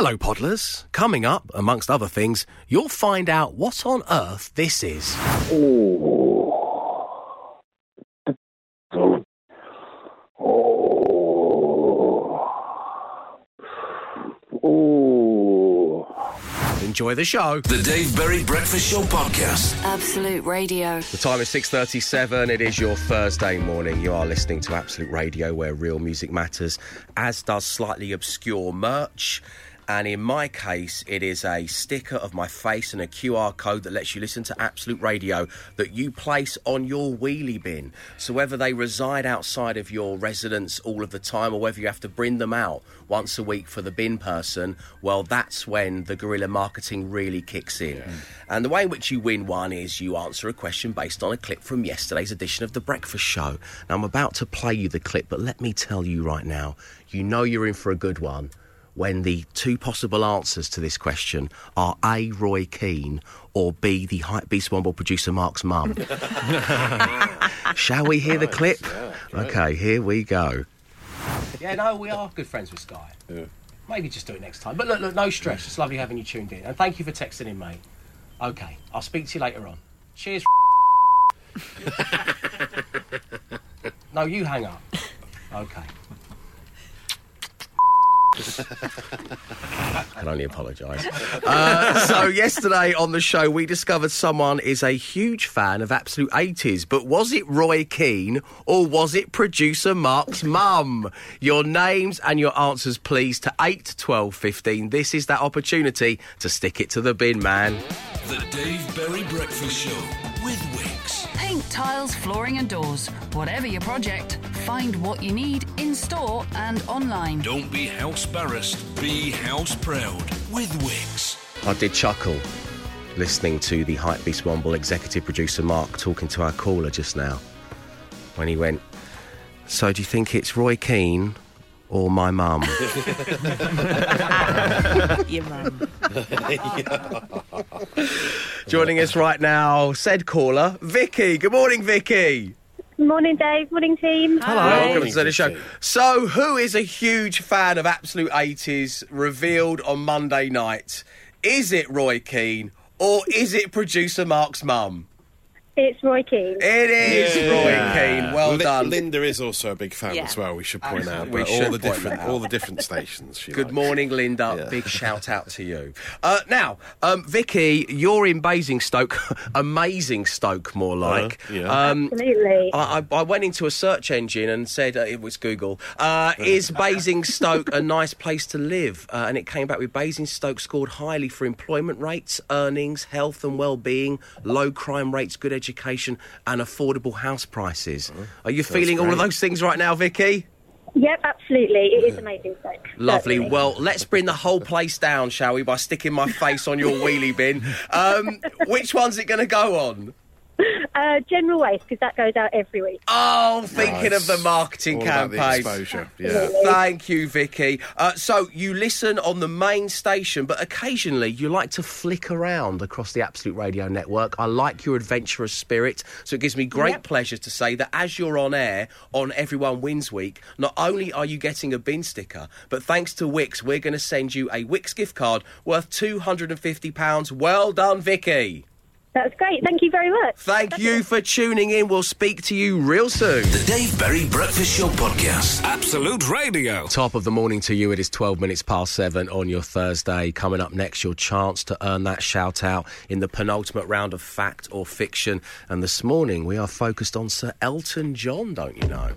Hello, Podlers. Coming up, amongst other things, you'll find out what on earth this is. Enjoy the show. The Dave Berry Breakfast Show Podcast. Absolute Radio. The time is 6:37. It is your Thursday morning. You are listening to Absolute Radio, where real music matters, as does slightly obscure merch. And in my case, it is a sticker of my face and a QR code that lets you listen to Absolute Radio that you place on your wheelie bin. So whether they reside outside of your residence all of the time or whether you have to bring them out once a week for the bin person, well, that's when the guerrilla marketing really kicks in. Yeah. And the way in which you win one is you answer a question based on a clip from yesterday's edition of The Breakfast Show. Now, I'm about to play you the clip, but let me tell you right now, you know you're in for a good one when the two possible answers to this question are A, Roy Keane, or B, the Hype Beast Womble producer Mark's mum. Shall we hear the clip? Yeah, OK, here we go. Yeah, no, we are good friends with Sky. Yeah. Maybe just do it next time. But look, no stress. It's lovely having you tuned in. And thank you for texting in, mate. OK, I'll speak to you later on. Cheers. No, you hang up. OK. I can only apologise. So yesterday on the show, we discovered someone is a huge fan of Absolute 80s, but was it Roy Keane or was it producer Mark's mum? Your names and your answers, please, to 8 12 15. This is that opportunity to stick it to the bin, man. The Dave Berry Breakfast Show with Wickes. Paint, tiles, flooring and doors. Whatever your project, find what you need in store and online. Don't be house-barrassed, be house-proud with Wickes. I did chuckle listening to the Hypebeast Womble executive producer Mark talking to our caller just now when he went, so do you think it's Roy Keane or my mum? Your mum. Joining us right now, said caller, Vicky. Good morning, Vicky. Morning, Dave. Morning, team. Hello. Welcome to the show. So, who is a huge fan of Absolute 80s revealed on Monday night? Is it Roy Keane or is it producer Mark's mum? It's Roy Keane. It is Roy Keane. Well done. Linda is also a big fan as well, we should point out. We should all the different stations. Good morning, Linda. Yeah. Big shout out to you. Now, Vicky, you're in Basingstoke. Amazing Stoke, more like. Absolutely. I went into a search engine and said, it was Google, is Basingstoke a nice place to live? And it came back with Basingstoke scored highly for employment rates, earnings, health and well-being, low crime rates, good education. And affordable house prices. Are you feeling all of those things right now, Vicky? Yep, absolutely. It is amazing. Lovely. Certainly. Well, let's bring the whole place down, shall we, by sticking my face on your wheelie bin. Which one's it going to go on? General waste, because that goes out every week. Oh, thinking of the marketing campaign. About the exposure. Yeah. Thank you, Vicky. So you listen on the main station, but occasionally you like to flick around across the Absolute Radio network. I like your adventurous spirit, so it gives me great pleasure to say that as you're on air on Everyone Wins Week, not only are you getting a bin sticker, but thanks to Wickes, we're going to send you a Wickes gift card worth £250. Well done, Vicky. That's great. Thank you very much. Thank you for tuning in. We'll speak to you real soon. The Dave Berry Breakfast Show Podcast. Absolute Radio. Top of the morning to you. It is 12 minutes past 7 on your Thursday. Coming up next, your chance to earn that shout-out in the penultimate round of Fact or Fiction. And this morning, we are focused on Sir Elton John, don't you know?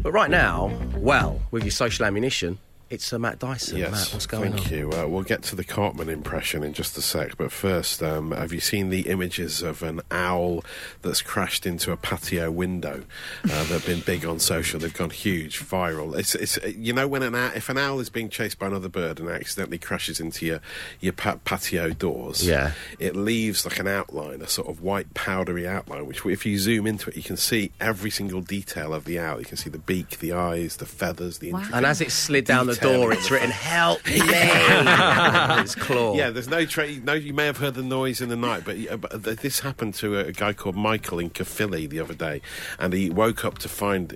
But right now, well, with your social ammunition, it's Sir Matt Dyson. Yes, Matt, what's going on? Thank you. We'll get to the Cartman impression in just a sec, but first, have you seen the images of an owl that's crashed into a patio window? They've been big on social. They've gone huge, viral. It's you know, when if an owl is being chased by another bird and accidentally crashes into your patio doors, it leaves like an outline, a sort of white powdery outline, which if you zoom into it, you can see every single detail of the owl. You can see the beak, the eyes, the feathers, the intricate. And as it slid down the door, it's written "Help me!" It's claw. Yeah, there's no trade. No, you may have heard the noise in the night, but this happened to a guy called Michael in Caerphilly the other day, and he woke up to find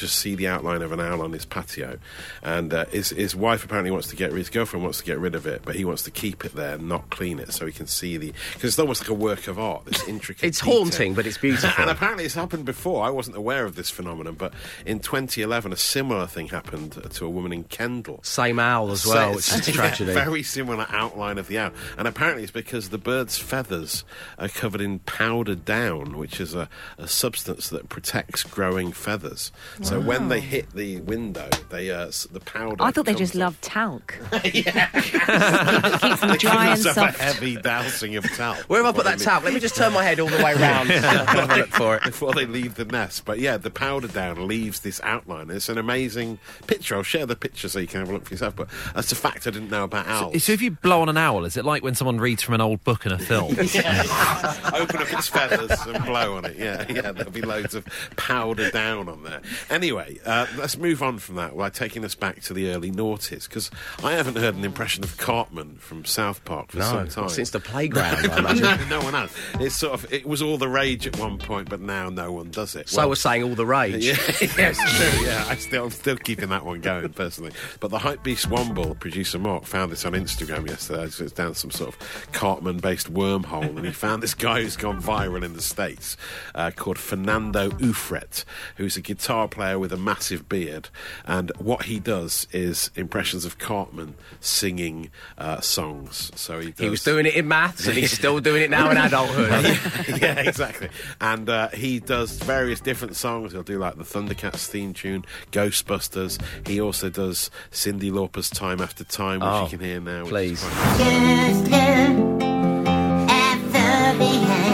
just see the outline of an owl on his patio. And his wife apparently wants to get rid, his girlfriend wants to get rid of it, but he wants to keep it there and not clean it so he can see the... Because it's almost like a work of art, this intricate... It's detail. Haunting, but it's beautiful. And apparently it's happened before. I wasn't aware of this phenomenon, but in 2011 a similar thing happened to a woman in Kendal. Same owl as well, which is a tragedy. Very similar outline of the owl. And apparently it's because the bird's feathers are covered in powdered down, which is a substance that protects growing feathers. Wow. So when they hit the window, they the powder... I thought they just loved talc. Yeah. Keeps them dry and soft. A heavy dousing of talc. Where have I put that talc? Let me just turn my head all the way round. Have a look for it. Before they leave the nest. But yeah, the powder down leaves this outline. It's an amazing picture. I'll share the picture so you can have a look for yourself. But that's a fact I didn't know about owls. So if you blow on an owl, is it like when someone reads from an old book in a film? Yeah. Open up its feathers and blow on it. Yeah, there'll be loads of powder down on there. Anyway, let's move on from that by taking us back to the early noughties, because I haven't heard an impression of Cartman from South Park for some time. Since the playground, I imagine. No one has. It's sort of, it was all the rage at one point, but now no one does it. So we're saying all the rage. Yeah, yes, true, yeah. I'm still keeping that one going, personally. But the Hypebeast Womble, producer Mark, found this on Instagram yesterday. So it's down some sort of Cartman-based wormhole, and he found this guy who's gone viral in the States called Fernando Ufret, who's a guitar player with a massive beard, and what he does is impressions of Cartman singing songs. So he was doing it in maths, and he's still doing it now in adulthood. Yeah, exactly. And he does various different songs. He'll do like the Thundercats theme tune, Ghostbusters. He also does Cyndi Lauper's Time After Time, which you can hear now. Please. Just look at the behind.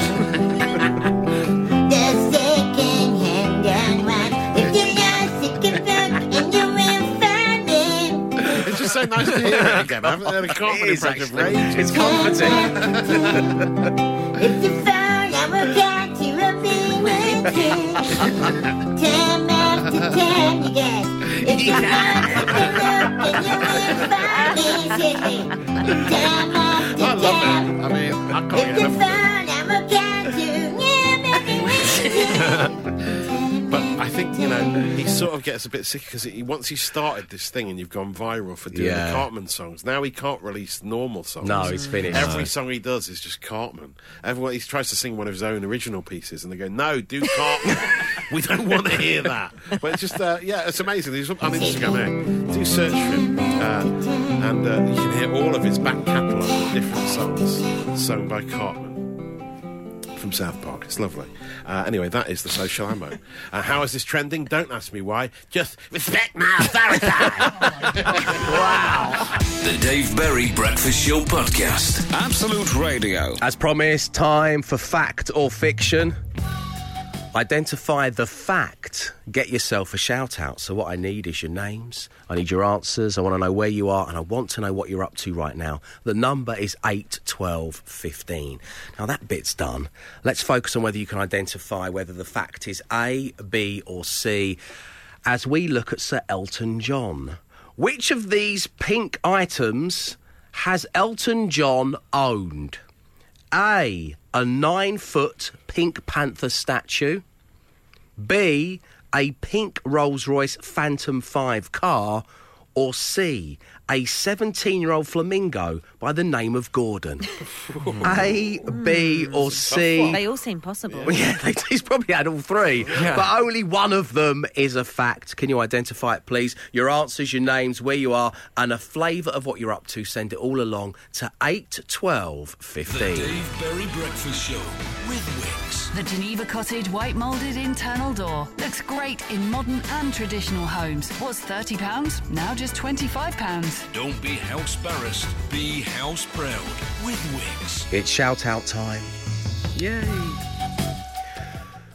So nice to hear it again. I haven't heard a Cartman impression of rage. It's comforting. If you found I will catch you a being with you. Time after time again. If you found I will look and you will find me. Time after time. I mean, I can't get enough. If you found I will catch you. Yeah, baby, with you. But I think, you know, he sort of gets a bit sick because once he started this thing and you've gone viral for doing the Cartman songs, now he can't release normal songs. No, he's finished. Every song he does is just Cartman. He tries to sing one of his own original pieces and they go, no, do Cartman. We don't want to hear that. But it's just, it's amazing. He's on Instagram now. Do search for him. And you can hear all of his back catalogue of different songs sung by Cartman. From South Park. It's lovely. Anyway, that is the social ammo. How is this trending? Don't ask me why. Just respect my authority. Wow. The Dave Berry Breakfast Show Podcast. Absolute Radio. As promised, time for fact or fiction. Identify the fact. Get yourself a shout-out. So what I need is your names. I need your answers. I want to know where you are, and I want to know what you're up to right now. The number is 81215. Now, that bit's done. Let's focus on whether you can identify whether the fact is A, B or C. As we look at Sir Elton John. Which of these pink items has Elton John owned? A 9-foot Pink Panther statue. B, a pink Rolls-Royce Phantom V car. Or C, a 17-year-old flamingo by the name of Gordon. A, B or C. They all seem possible. Yeah, he's probably had all three. Yeah. But only one of them is a fact. Can you identify it, please? Your answers, your names, where you are, and a flavour of what you're up to. Send it all along to 81215. The Dave Berry Breakfast Show with Wickes. The Geneva Cottage white moulded internal door looks great in modern and traditional homes. Was £30, now just £25. Don't be house barrassed, be house proud with Wickes. It's shout-out time. Yay!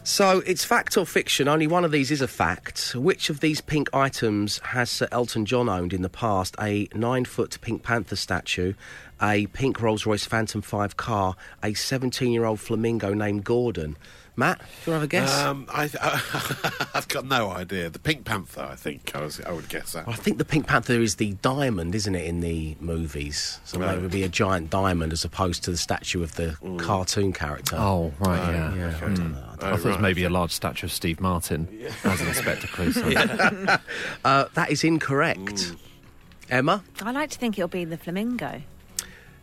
So, it's fact or fiction, only one of these is a fact. Which of these pink items has Sir Elton John owned in the past? A 9-foot Pink Panther statue, a pink Rolls-Royce Phantom V car, a 17-year-old flamingo named Gordon. Matt, do you want to have a guess? I've got no idea. The Pink Panther, I think. I would guess that. Well, I think the Pink Panther is the diamond, isn't it, in the movies? So right. It would be a giant diamond as opposed to the statue of the cartoon character. Oh, right, yeah. Okay. I thought it was maybe a large statue of Steve Martin as an Inspector Clouseau. Yeah. That is incorrect. Emma? I like to think it'll be the flamingo.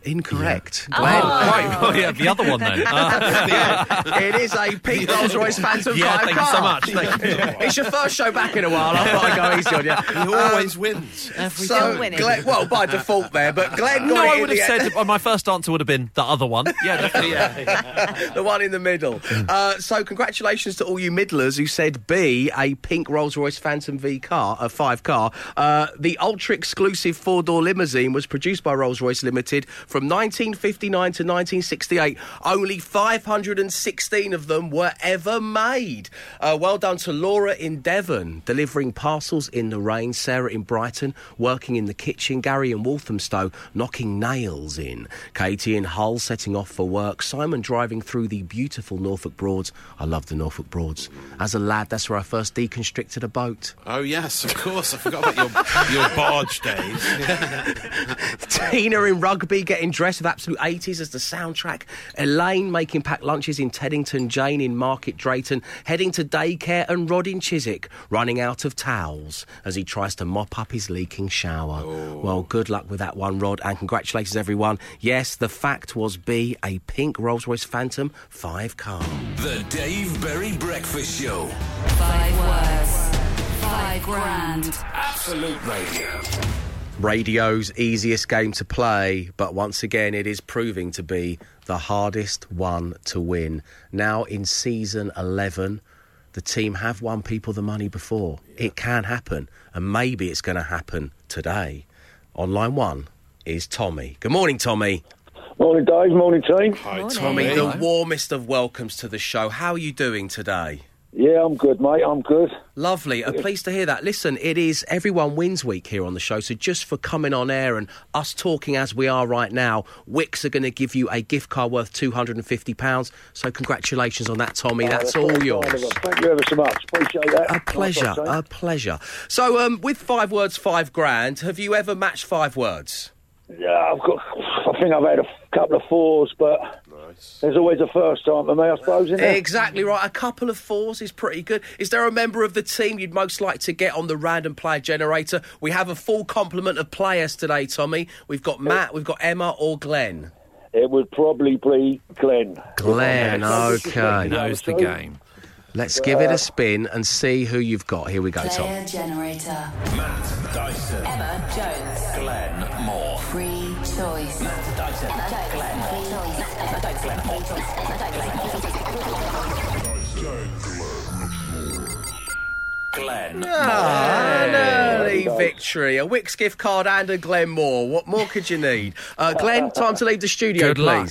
Incorrect. Yeah. Glenn. Oh. Right. Well, yeah, the other one then. It is a pink Rolls-Royce Phantom V car. Thank you so much. Thank you. It's your first show back in a while. I thought I'd go easy on you. He always wins. So, Glenn, well, by default there, but Glenn got no, I would have said my first answer would have been the other one. Yeah, definitely. Yeah. The one in the middle. So, congratulations to all you middlers who said B, a pink Rolls-Royce Phantom V car, a five car. The ultra-exclusive four-door limousine was produced by Rolls-Royce Limited from 1959 to 1968, only 516 of them were ever made. Well done to Laura in Devon, delivering parcels in the rain, Sarah in Brighton, working in the kitchen, Gary in Walthamstow, knocking nails in, Katie in Hull, setting off for work, Simon driving through the beautiful Norfolk Broads. I love the Norfolk Broads. As a lad, that's where I first deconstricted a boat. Oh, yes, of course. I forgot about your barge days. Tina in Rugby, getting dressed with Absolute 80s as the soundtrack, Elaine making packed lunches in Teddington, Jane in Market Drayton, heading to daycare, and Rod in Chiswick running out of towels as he tries to mop up his leaking shower. Oh. Well, good luck with that one, Rod, and congratulations, everyone. Yes, the fact was B, a pink Rolls-Royce Phantom 5 car. The Dave Berry Breakfast Show. 5 words, 5 grand. Absolute Radio. Radio's easiest game to play, but once again it is proving to be the hardest one to win. Now in season 11, the team have won people the money before. Yeah. It can happen, and maybe it's going to happen today. On line one is Tommy. Good morning, Tommy. Morning, Dave. Morning, team. Hi, morning. Tommy. Hello. The warmest of welcomes to the show. How are you doing today? Yeah, I'm good, mate. I'm good. Lovely. I'm pleased to hear that. Listen, it is Everyone Wins Week here on the show, so just for coming on air and us talking as we are right now, Wickes are going to give you a gift card worth £250. So congratulations on that, Tommy. That's all yours. Thank you ever so much. Appreciate that. A pleasure. A pleasure. So with 5 words, 5 grand, have you ever matched 5 words? Yeah, I think I've had a couple of fours, but nice. There's always a first time for me, I suppose, isn't there? Exactly right. A couple of fours is pretty good. Is there a member of the team you'd most like to get on the random player generator? We have a full complement of players today, Tommy. We've got Matt, we've got Emma, or Glenn. It would probably be Glenn. Glenn, OK. He knows the game. Let's give it a spin and see who you've got. Here we go, Tom. Player generator. Matt Dyson. Emma Jones. Glenn Moore. Free choice. Matt Dyson. Emma Jones. Glenn Moore. Free choice. Emma Jones. Glenn Moore. Free choice. Emma Jones. Glenn Moore. Glenn Moore. An early victory. A Wickes gift card and a Glenn Moore. What more could you need? Glenn, time to leave the studio, please. Good luck.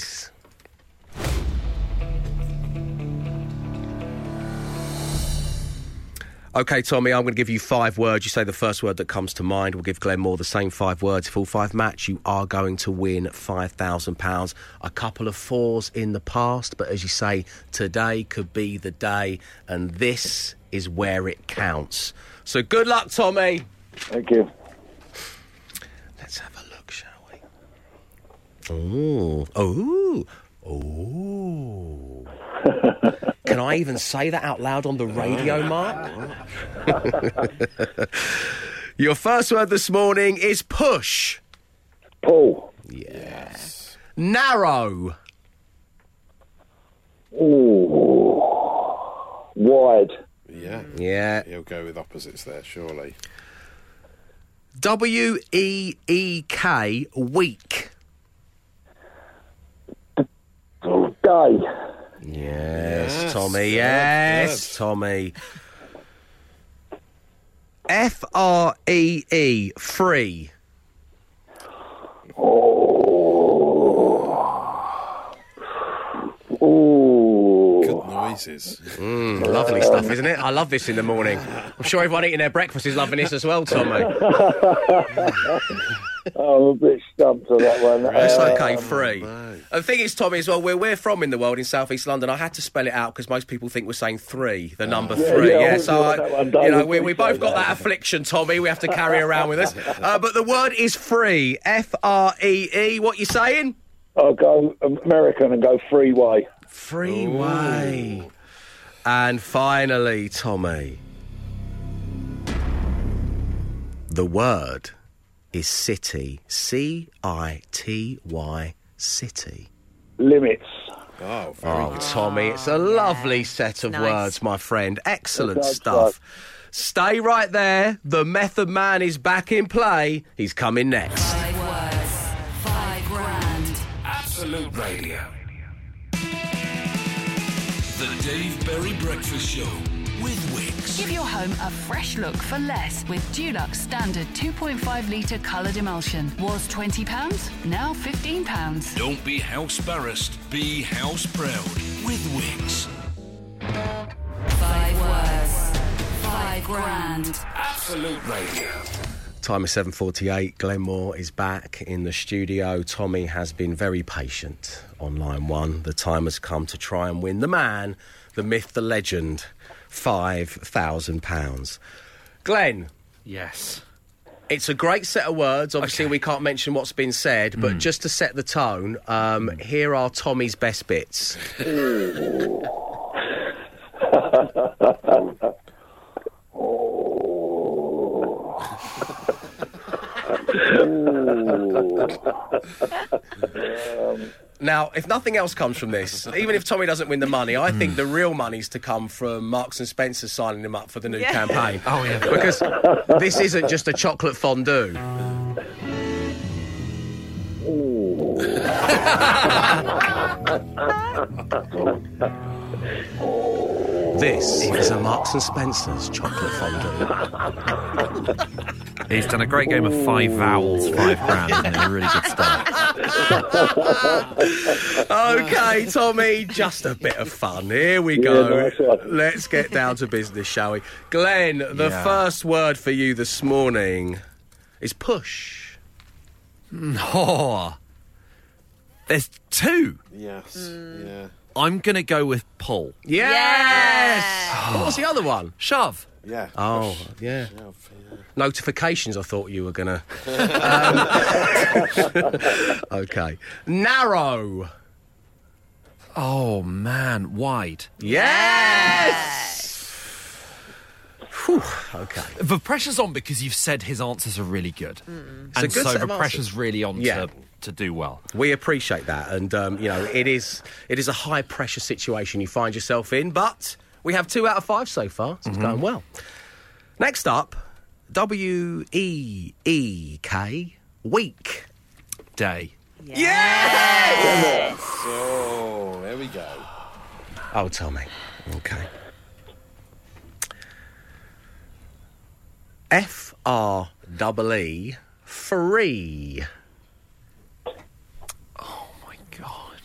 OK, Tommy, I'm going to give you 5 words. You say the first word that comes to mind. We'll give Glenn Moore the same 5 words. If all 5 match, you are going to win £5,000. A couple of fours in the past, but as you say, today could be the day, and this is where it counts. So good luck, Tommy. Thank you. Let's have a look, shall we? Ooh. Can I even say that out loud on the radio, Mark? Your first word this morning is push. Pull. Yes. Narrow. Ooh. Wide. Yeah. He'll go with opposites there, surely. W-E-E-K, week. Day. Yes, Tommy. Yes, Tommy. F-R-E-E, free. Oh. Good noises. Lovely stuff, isn't it? I love this in the morning. I'm sure everyone eating their breakfast is loving this as well, Tommy. I'm a bit stumped on that one. That's okay, free. Oh, the thing is, Tommy, as well, where we're from in the world, in South East London, I had to spell it out because most people think we're saying three, the number three. We both got that affliction, Tommy, we have to carry around with us. But the word is free, F-R-E-E. What you saying? I'll go American and go freeway. Freeway. Ooh. And finally, Tommy, the word is city. C-I-T-Y, city. Limits. Oh, very good. Tommy, it's a lovely set of words, my friend. Excellent stuff. Right. Stay right there. The Method Man is back in play. He's coming next. 5 words, 5 grand. Absolute Radio. The Dave Berry Breakfast Show with Wickes. Give your home a fresh look for less with Dulux Standard 2.5 litre coloured emulsion. Was £20, now £15. Don't be house barrassed, be house proud with Wickes. 5 words, 5 grand. Absolute Radio. Time is 7:48. Glenmore is back in the studio. Tommy has been very patient on line one. The time has come to try and win the man, the myth, the legend, £5,000. Glenn. Yes. It's a great set of words. Obviously, we can't mention what's been said, but just to set the tone, here are Tommy's best bits. Now, if nothing else comes from this, even if Tommy doesn't win the money, I think the real money's to come from Marks and Spencer signing him up for the new campaign. Oh, yeah. Because this isn't just a chocolate fondue. This is a Marks and Spencer's chocolate fondue. He's done a great game of 5 vowels, 5 grand, and a really good start. OK, Tommy, just a bit of fun. Here we go. Let's get down to business, shall we? Glenn, the first word for you this morning is push. Oh, there's two. Yes, yeah. I'm going to go with pull. Yes! What was the other one? Shove. Yeah. Oh, yeah. Notifications, I thought you were going to. OK. Narrow. Oh, man. Wide. Yes! Whew, OK. The pressure's on because you've said his answers are really good. Mm-mm. And good so the pressure's really on to do well. We appreciate that. And, you know, it is a high-pressure situation you find yourself in, but we have 2 out of 5 so far, so it's going well. Next up, W-E-E-K, week. Day. Yes! Yes! Oh, there we go. Oh, Tommy. Okay. F-R-E-E, free. Oh, my God.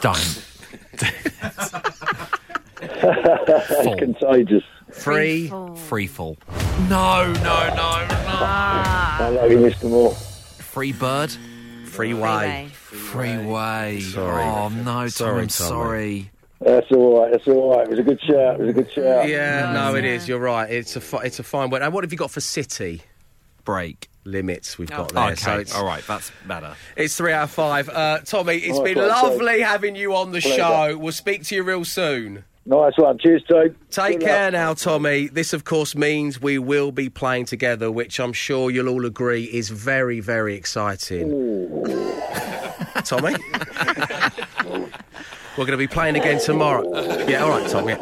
Done. It's contagious. Freefall. No. I love you, Mr. Moore. Free bird. Freeway. Sorry. Oh, no, Tom, sorry. That's all right. It was a good shout. Yeah, no, it is. You're right. It's a fine word. And what have you got for city? Break. Limits we've got there. Okay. So it's, all right, that's better. It's 3 out of 5. Tommy, it's been lovely having you on the show. We'll speak to you real soon. Nice one. Cheers, Dave. Take care now, Tommy. This, of course, means we will be playing together, which I'm sure you'll all agree is very, very exciting. Tommy? We're going to be playing again tomorrow. Yeah, all right, Tom. Yeah.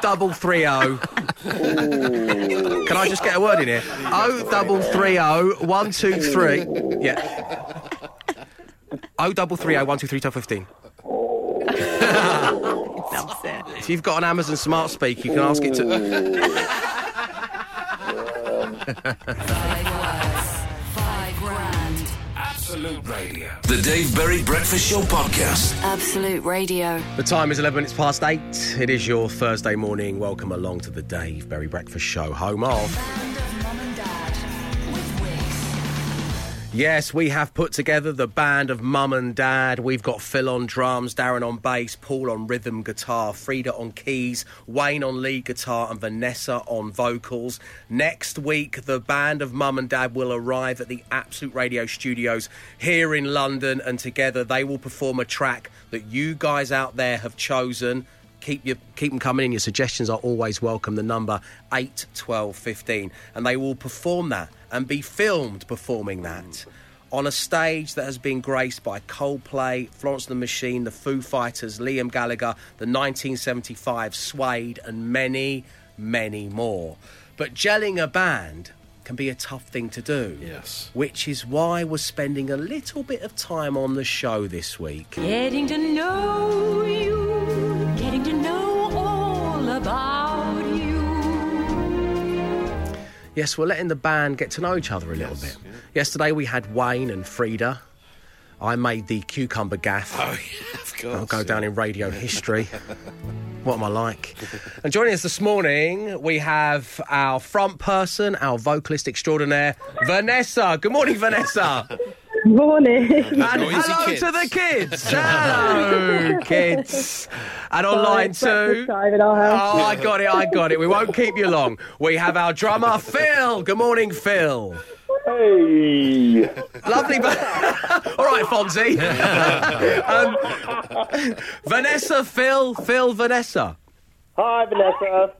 0330. Can I just get a word in here? 0330 123. Yeah. 0330 123 1215. That's it. If you've got an Amazon smart speaker, you can ask it to. 5 words, 5 grand. Absolute Radio. The Dave Berry Breakfast Show Podcast. Absolute Radio. The time is 11 minutes past 8. It is your Thursday morning. Welcome along to the Dave Berry Breakfast Show, home of Band of Mum And Dad with Wickes. Yes, we have put together the Band of Mum And Dad. We've got Phil on drums, Darren on bass, Paul on rhythm guitar, Frida on keys, Wayne on lead guitar and Vanessa on vocals. Next week, the Band of Mum And Dad will arrive at the Absolute Radio Studios here in London, and together they will perform a track that you guys out there have chosen. Keep them coming in. Your suggestions are always welcome. The number 81215. And they will perform that and be filmed performing that on a stage that has been graced by Coldplay, Florence and the Machine, the Foo Fighters, Liam Gallagher, the 1975, Suede, and many, many more. But gelling a band can be a tough thing to do. Yes. Which is why we're spending a little bit of time on the show this week. Getting to know you. Getting to know all about you. Yes, we're letting the band get to know each other a little bit. Yeah. Yesterday we had Wayne and Frida. I made the cucumber gaff. Oh, yeah, of course. I'll go down in radio history. What am I like? And joining us this morning, we have our front person, our vocalist extraordinaire, Vanessa. Good morning, Vanessa. Morning. And hello to the kids. Hello, kids. And online too. Oh, I got it. We won't keep you long. We have our drummer, Phil. Good morning, Phil. Hey. Lovely. All right, Fonzie. Vanessa, Phil, Vanessa. Hi, Vanessa.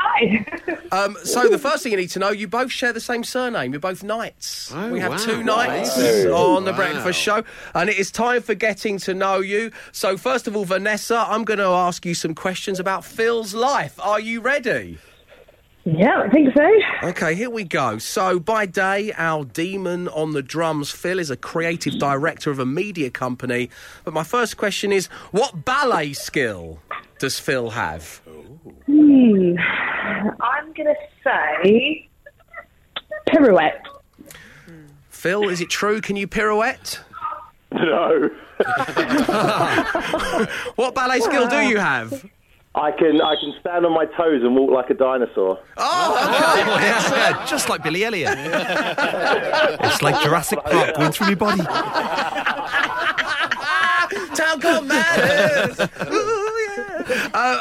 Hi. So the first thing you need to know, you both share the same surname. You're both Knights. Oh, we have two Knights on the Breakfast Show. And it is time for getting to know you. So first of all, Vanessa, I'm going to ask you some questions about Phil's life. Are you ready? Yeah, I think so. OK, here we go. So by day, our demon on the drums, Phil, is a creative director of a media company. But my first question is, what ballet skill does Phil have? I'm going to say pirouette. Phil, is it true? Can you pirouette? No. What ballet skill do you have? I can stand on my toes and walk like a dinosaur. Oh, okay. Yeah. Just like Billy Elliot. It's like Jurassic Park going through my body. Town Called Madness.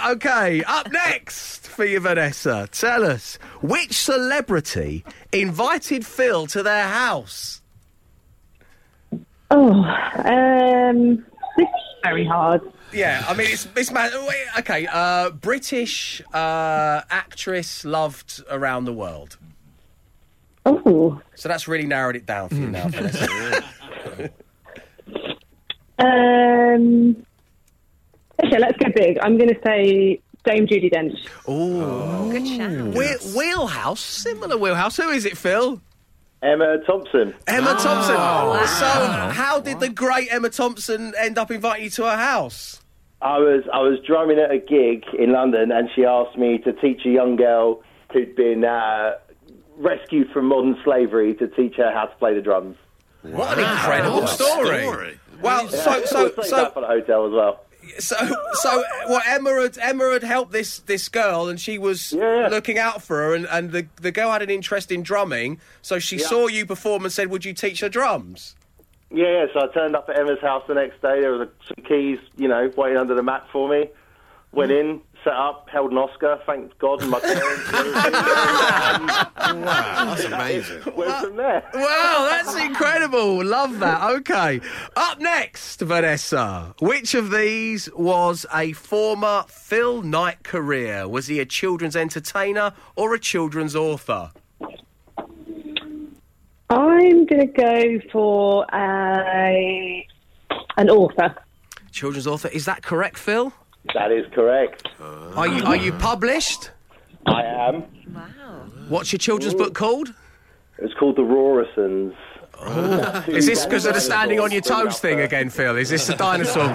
OK, up next for you, Vanessa. Tell us, which celebrity invited Phil to their house? Oh, this is very hard. Yeah, I mean, it's mad. Okay, British actress loved around the world. Oh. So that's really narrowed it down for you now, Vanessa. Okay, let's go big. I'm going to say Dame Judi Dench. Oh, good shout. Wheelhouse, similar wheelhouse. Who is it, Phil? Emma Thompson. Emma Thompson. Oh, wow. So how did the great Emma Thompson end up inviting you to her house? I was drumming at a gig in London and she asked me to teach a young girl who'd been rescued from modern slavery to teach her how to play the drums. Wow. What an incredible story. Well, yeah, so that for the hotel as well. So, Emma had helped this girl, and she was looking out for her, and the girl had an interest in drumming, so she saw you perform and said, would you teach her drums? Yeah, so I turned up at Emma's house the next day. There was some keys, waiting under the mat for me. Went in, set up, held an Oscar, thanked God and my parents. Wow, that's amazing. Went from there. Wow, that's incredible. Love that. Okay. Up next, Vanessa, which of these was a former Phil Knight career? Was he a children's entertainer or a children's author? I'm going to go for an author. Children's author. Is that correct, Phil? That is correct. Are you published? I am. Wow. What's your children's book called? It's called The Roarisons. Oh. Is this because of the standing on your toes thing again, Phil? Is this the dinosaur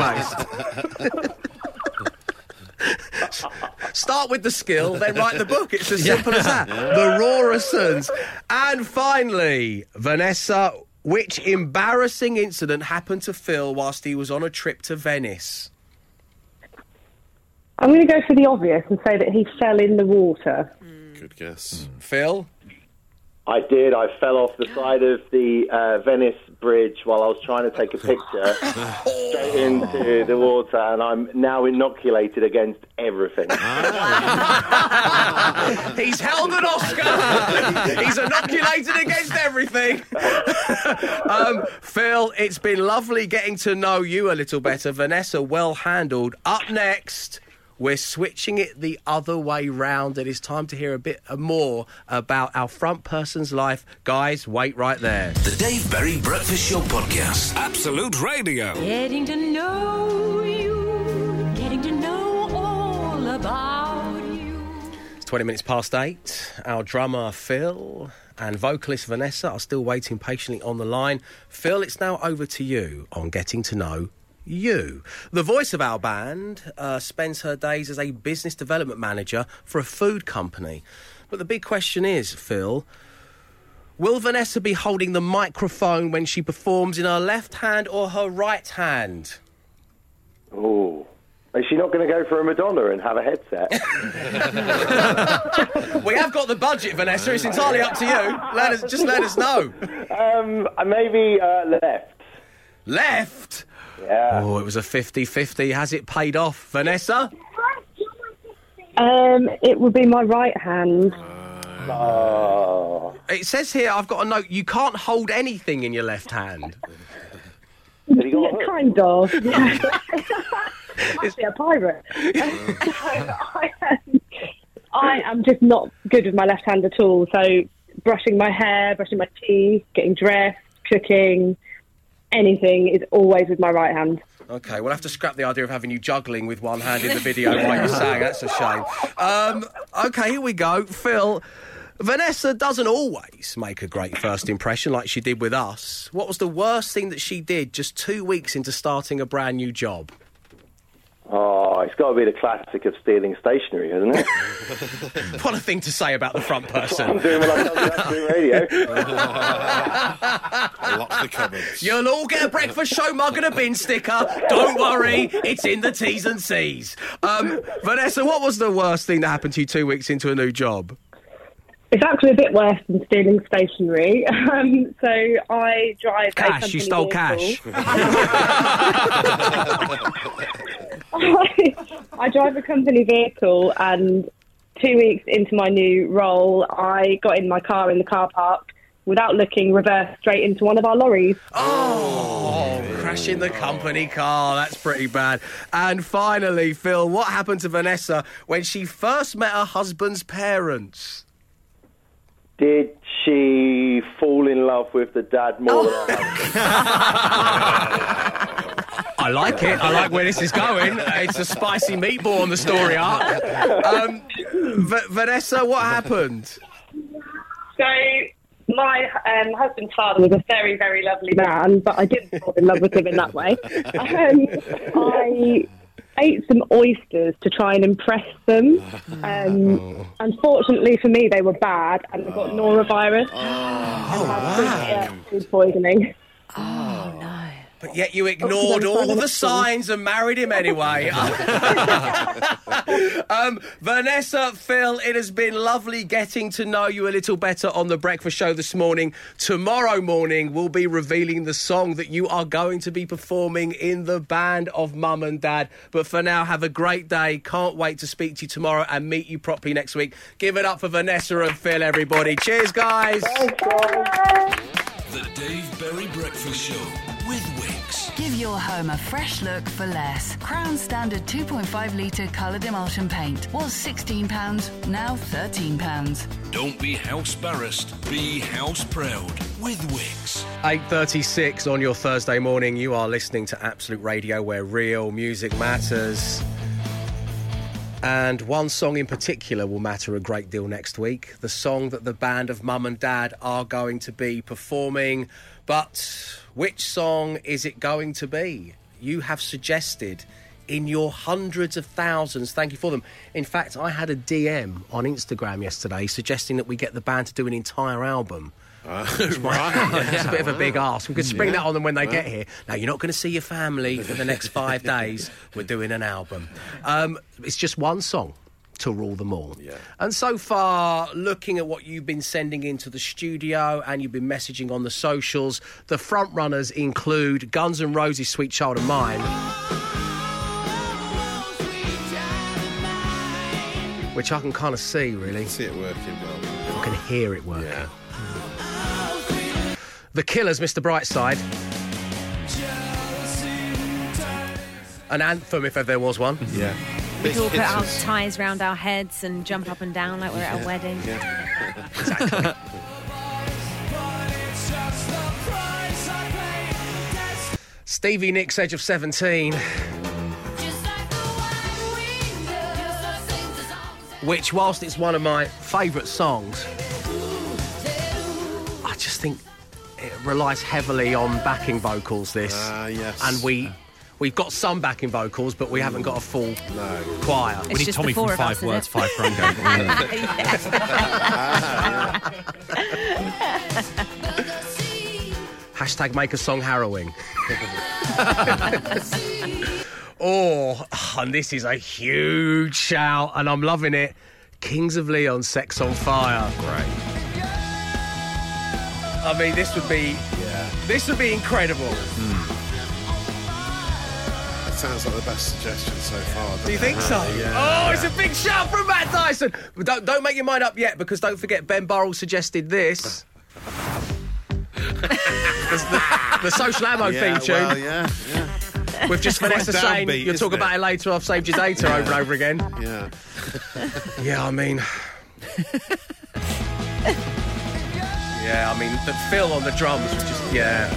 based? Start with the skill, then write the book. It's as simple as that. The Roarisons. And finally, Vanessa, Which embarrassing incident happened to Phil whilst he was on a trip to Venice? I'm going to go for the obvious and say that he fell in the water. Good guess. Phil? I did. I fell off the side of the Venice bridge while I was trying to take a picture straight into the water, and I'm now inoculated against everything. He's held an Oscar. He's inoculated against everything. Phil, it's been lovely getting to know you a little better. Vanessa, well handled. Up next... we're switching it the other way round. It is time to hear a bit more about our front person's life. Guys, wait right there. The Dave Berry Breakfast Show Podcast. Absolute Radio. Getting to know you. Getting to know all about you. It's 20 minutes past 8. Our drummer, Phil, and vocalist, Vanessa, are still waiting patiently on the line. Phil, it's now over to you on Getting to Know You. The voice of our band spends her days as a business development manager for a food company. But the big question is, Phil, will Vanessa be holding the microphone when she performs in her left hand or her right hand? Oh, is she not going to go for a Madonna and have a headset? We have got the budget, Vanessa. It's entirely up to you. Just let us know. Maybe left. Left? Yeah. Oh, it was a 50-50. Has it paid off, Vanessa? It would be my right hand. Oh. It says here, I've got a note, you can't hold anything in your left hand. Yeah, kind of. Yeah. Must be a pirate. I am just not good with my left hand at all, so brushing my hair, brushing my teeth, getting dressed, cooking... anything is always with my right hand. OK, we'll have to scrap the idea of having you juggling with one hand in the video while you're saying. That's a shame. OK, here we go. Phil, Vanessa doesn't always make a great first impression like she did with us. What was the worst thing that she did just 2 weeks into starting a brand new job? Oh, it's got to be the classic of stealing stationery, isn't it? What a thing to say about the front person. I'm doing what I tell you about the radio. Lock the comments. You'll all get a breakfast show mug and a bin sticker. Don't worry, it's in the T's and C's. Vanessa, what was the worst thing that happened to you 2 weeks into a new job? It's actually a bit worse than stealing stationery. So I drive cash. A company you stole vehicle. Cash. I drive a company vehicle, and 2 weeks into my new role, I got in my car in the car park without looking, reversed straight into one of our lorries. Oh, crashing the company car. That's pretty bad. And finally, Phil, what happened to Vanessa when she first met her husband's parents? Did she fall in love with the dad more than her husband? I like it. I like where this is going. It's a spicy meatball on the story arc. Vanessa, what happened? So, my husband's father was a very, very lovely man, but I didn't fall in love with him in that way. I ate some oysters to try and impress them. Unfortunately for me, they were bad, and I got norovirus. And had food poisoning. Oh, no. But yet you ignored all the signs and married him anyway. Vanessa, Phil, it has been lovely getting to know you a little better on The Breakfast Show this morning. Tomorrow morning, we'll be revealing the song that you are going to be performing in the Band of Mum and Dad. But for now, have a great day. Can't wait to speak to you tomorrow and meet you properly next week. Give it up for Vanessa and Phil, everybody. Cheers, guys. The Dave Berry Breakfast Show. With Wickes. Give your home a fresh look for less. Crown Standard 2.5 litre coloured emulsion paint was £16, now £13. Don't be house barrassed, be house proud with Wickes. 8.36 on your Thursday morning. You are listening to Absolute Radio, where real music matters. And one song in particular will matter a great deal next week. The song that the Band of Mum and Dad are going to be performing. But which song is it going to be? You have suggested in your hundreds of thousands. Thank you for them. In fact, I had a DM on Instagram yesterday suggesting that we get the band to do an entire album. Right. It's a bit of a big ask. We could spring that on them when they get here. Now, you're not going to see your family for the next 5 days. We're doing an album. It's just one song to rule them all. Yeah. And so far, looking at what you've been sending into the studio and you've been messaging on the socials, the front runners include Guns and Roses' Sweet Child of Mine. Which I can kind of see, really. I can see it working well. I can hear it working. Yeah. The Killers, Mr. Brightside. An anthem, if there was one. Yeah. We could all put our ties round our heads and jump up and down like we're at a wedding. Yeah. Exactly. Stevie Nicks, Edge of 17. Which, whilst it's one of my favourite songs, I just think it relies heavily on backing vocals, this. Yes. And we've got some backing vocals, but we haven't got a full choir. It's we need Tommy from 5 Words, 5 Grand. Hashtag make a song harrowing. Oh, and this is a huge shout, and I'm loving it. Kings of Leon, Sex on Fire. Great. I mean, this would be incredible. Mm. That sounds like the best suggestion so far. Do you think so? Yeah. Oh, it's a big shout from Matt Dyson. Don't make your mind up yet, because don't forget, Ben Burrell suggested this. the Social Ammo theme tune. Well, yeah. With just Vanessa saying, you'll talk about it later, I've saved your data over and over again. Yeah. Yeah, I mean... the Phil on the drums was just... Yeah.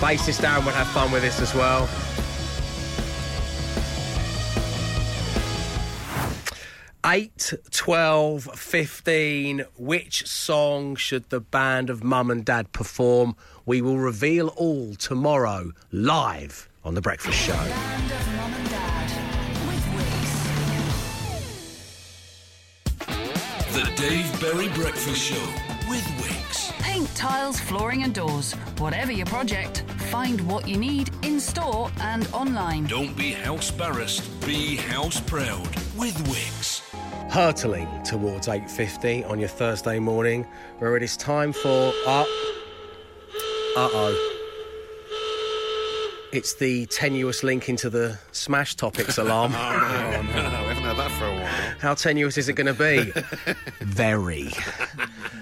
Bassist Darren would have fun with this as well. Eight, 12, 15, which song should the Band of Mum and Dad perform? We will reveal all tomorrow, live on The Breakfast Show. Band of Mum and Dad with Wickes. The Dave Berry Breakfast Show with Wickes. Paint, tiles, flooring and doors. Whatever your project, find what you need in store and online. Don't be house-barrassed, be house-proud with Wickes. Hurtling towards 8:50 on your Thursday morning, where it is time for it's the tenuous link into the Smash Topics alarm. No, we haven't had that for a while. How tenuous is it going to be? Very.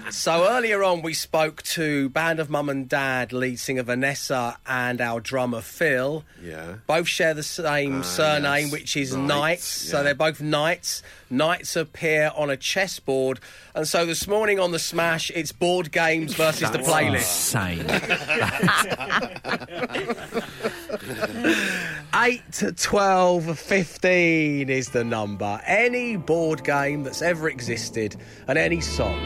So earlier on we spoke to Band of Mum and Dad lead singer Vanessa and our drummer Phil. Yeah. Both share the same surname, which is Knights. Yeah. So they're both Knights. Knights appear on a chessboard. And so this morning on the Smash, it's board games versus the playlist. Insane. 8, 12, 15 is the number. Any board game that's ever existed and any song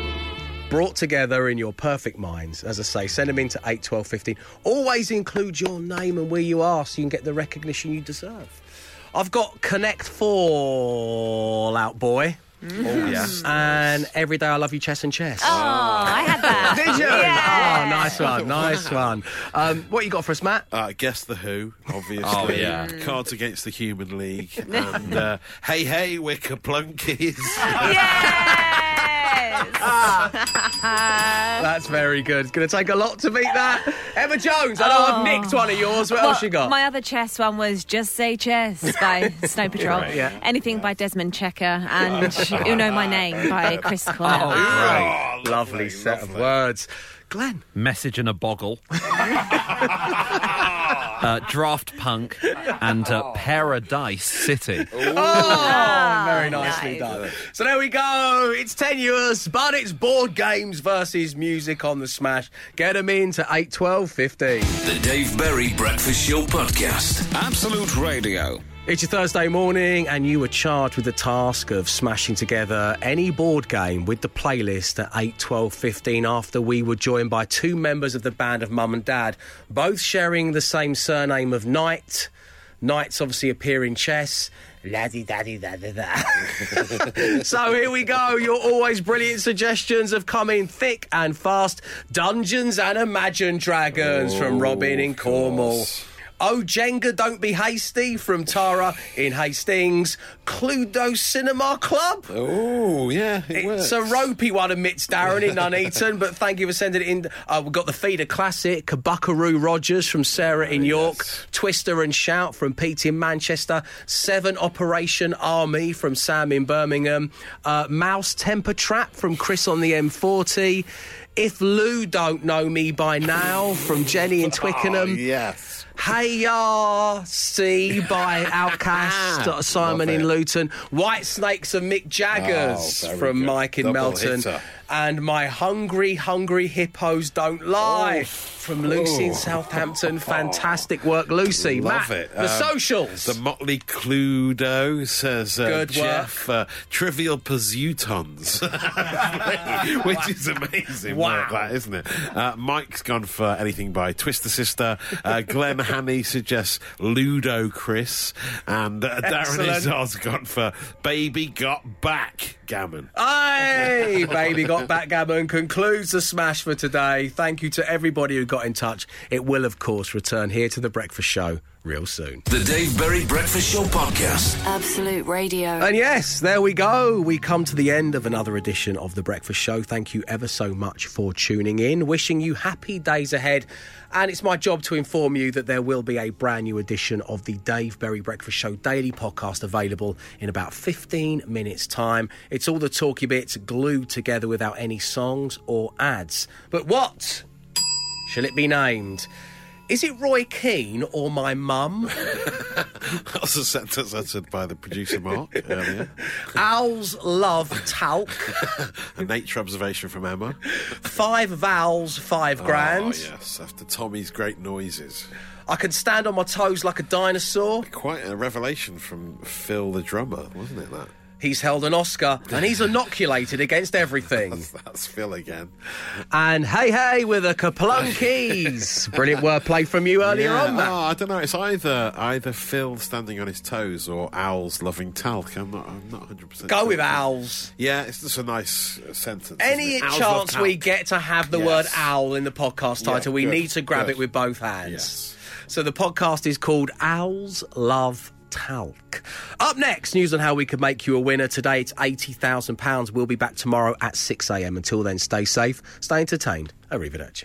brought together in your perfect minds. As I say, send them in to 8, 12, 15. Always include your name and where you are so you can get the recognition you deserve. I've got Connect Fallout Boy. Yes. And Every Day I Love You Chess and Chess. Oh, I had that. Did you? Yeah. Oh, nice one. What you got for us, Matt? Guess the Who, obviously. Oh, yeah. Cards Against the Human League. And Hey Hey, We're Kaplunkies. Yes! That's very good. It's going to take a lot to beat that. Emma Jones, I know I've nicked one of yours. What else you got? My other chess one was Just Say Chess by Snow Patrol. Right, yeah. Anything by Desmond Checker and Uno My Name by Chris Cornell. Oh, great. Oh, lovely set of words. Glenn. Message and a Boggle. Draft Punk and Paradise City. Ooh. Oh, very nicely done. So there we go. It's tenuous, but it's board games versus music on the Smash. Get them in to 8, 12, 15. The Dave Berry Breakfast Show Podcast. Absolute Radio. It's your Thursday morning and you were charged with the task of smashing together any board game with the playlist at 8, 12, 15 after we were joined by two members of the Band of Mum and Dad, both sharing the same surname of Knight. Knights obviously appear in chess. La-di-da-di-da-di-da. So here we go. Your always brilliant suggestions have come in thick and fast. Dungeons and Imagine Dragons from Robin in Cornwall. Oh, Jenga, Don't Be Hasty from Tara in Hastings. Cluedo Cinema Club. Oh, yeah, it works. A ropey one, admits Darren in Nuneaton, but thank you for sending it in. We've got the Feeder Classic, Buckaroo Rogers from Sarah in York, yes. Twister and Shout from Pete in Manchester, Seven Operation Army from Sam in Birmingham, Mouse Temper Trap from Chris on the M40, If Lou Don't Know Me By Now from Jenny in Twickenham. Oh, yes. Hey Ya See by Outkast, Simon in Luton. White Snakes and Mick Jaggers from good. Mike in Double Melton. Hitter. And My Hungry, Hungry Hippos Don't Lie from Lucy in Southampton. Fantastic work, Lucy. Love Matt, it. The socials. The Motley Cluedo, says good Jeff. Work. Trivial Pursuitons, which is amazing work, that, isn't it? Mike's gone for anything by Twister Sister. Glenn Hanny suggests Ludo Chris. And Darren Izzard's gone for Baby Got Back Gammon. Hey, Baby Got Backgammon concludes the smash for today. Thank you to everybody who got in touch. It will, of course, return here to The Breakfast Show real soon. The Dave Berry Breakfast Show Podcast. Absolute Radio. And yes, there we go. We come to the end of another edition of The Breakfast Show. Thank you ever so much for tuning in. Wishing you happy days ahead. And it's my job to inform you that there will be a brand new edition of the Dave Berry Breakfast Show Daily Podcast available in about 15 minutes' time. It's all the talky bits glued together without any songs or ads. But what shall it be named? Is it Roy Keane or My Mum? That's a sentence uttered by the producer, Mark, earlier. Owls Love Talc. A nature observation from Emma. 5 vowels, 5 grand. Oh, yes, after Tommy's great noises. I Can Stand on My Toes Like a Dinosaur. Quite a revelation from Phil the drummer, wasn't it, that? He's held an Oscar, and he's inoculated against everything. That's Phil again. And Hey Hey with the Kaplunkies. Brilliant wordplay from you earlier on, Matt. Oh, I don't know. It's either Phil standing on his toes or Owls Loving Talc. I'm not 100%. Go with Owls. Yeah, it's just a nice sentence. Any chance we get to have the word owl in the podcast title, we need to grab it with both hands. Yes. So the podcast is called Owls Love Talc. Up next, news on how we could make you a winner. Today it's £80,000. We'll be back tomorrow at 6 a.m. Until then, stay safe, stay entertained. Arrivederci.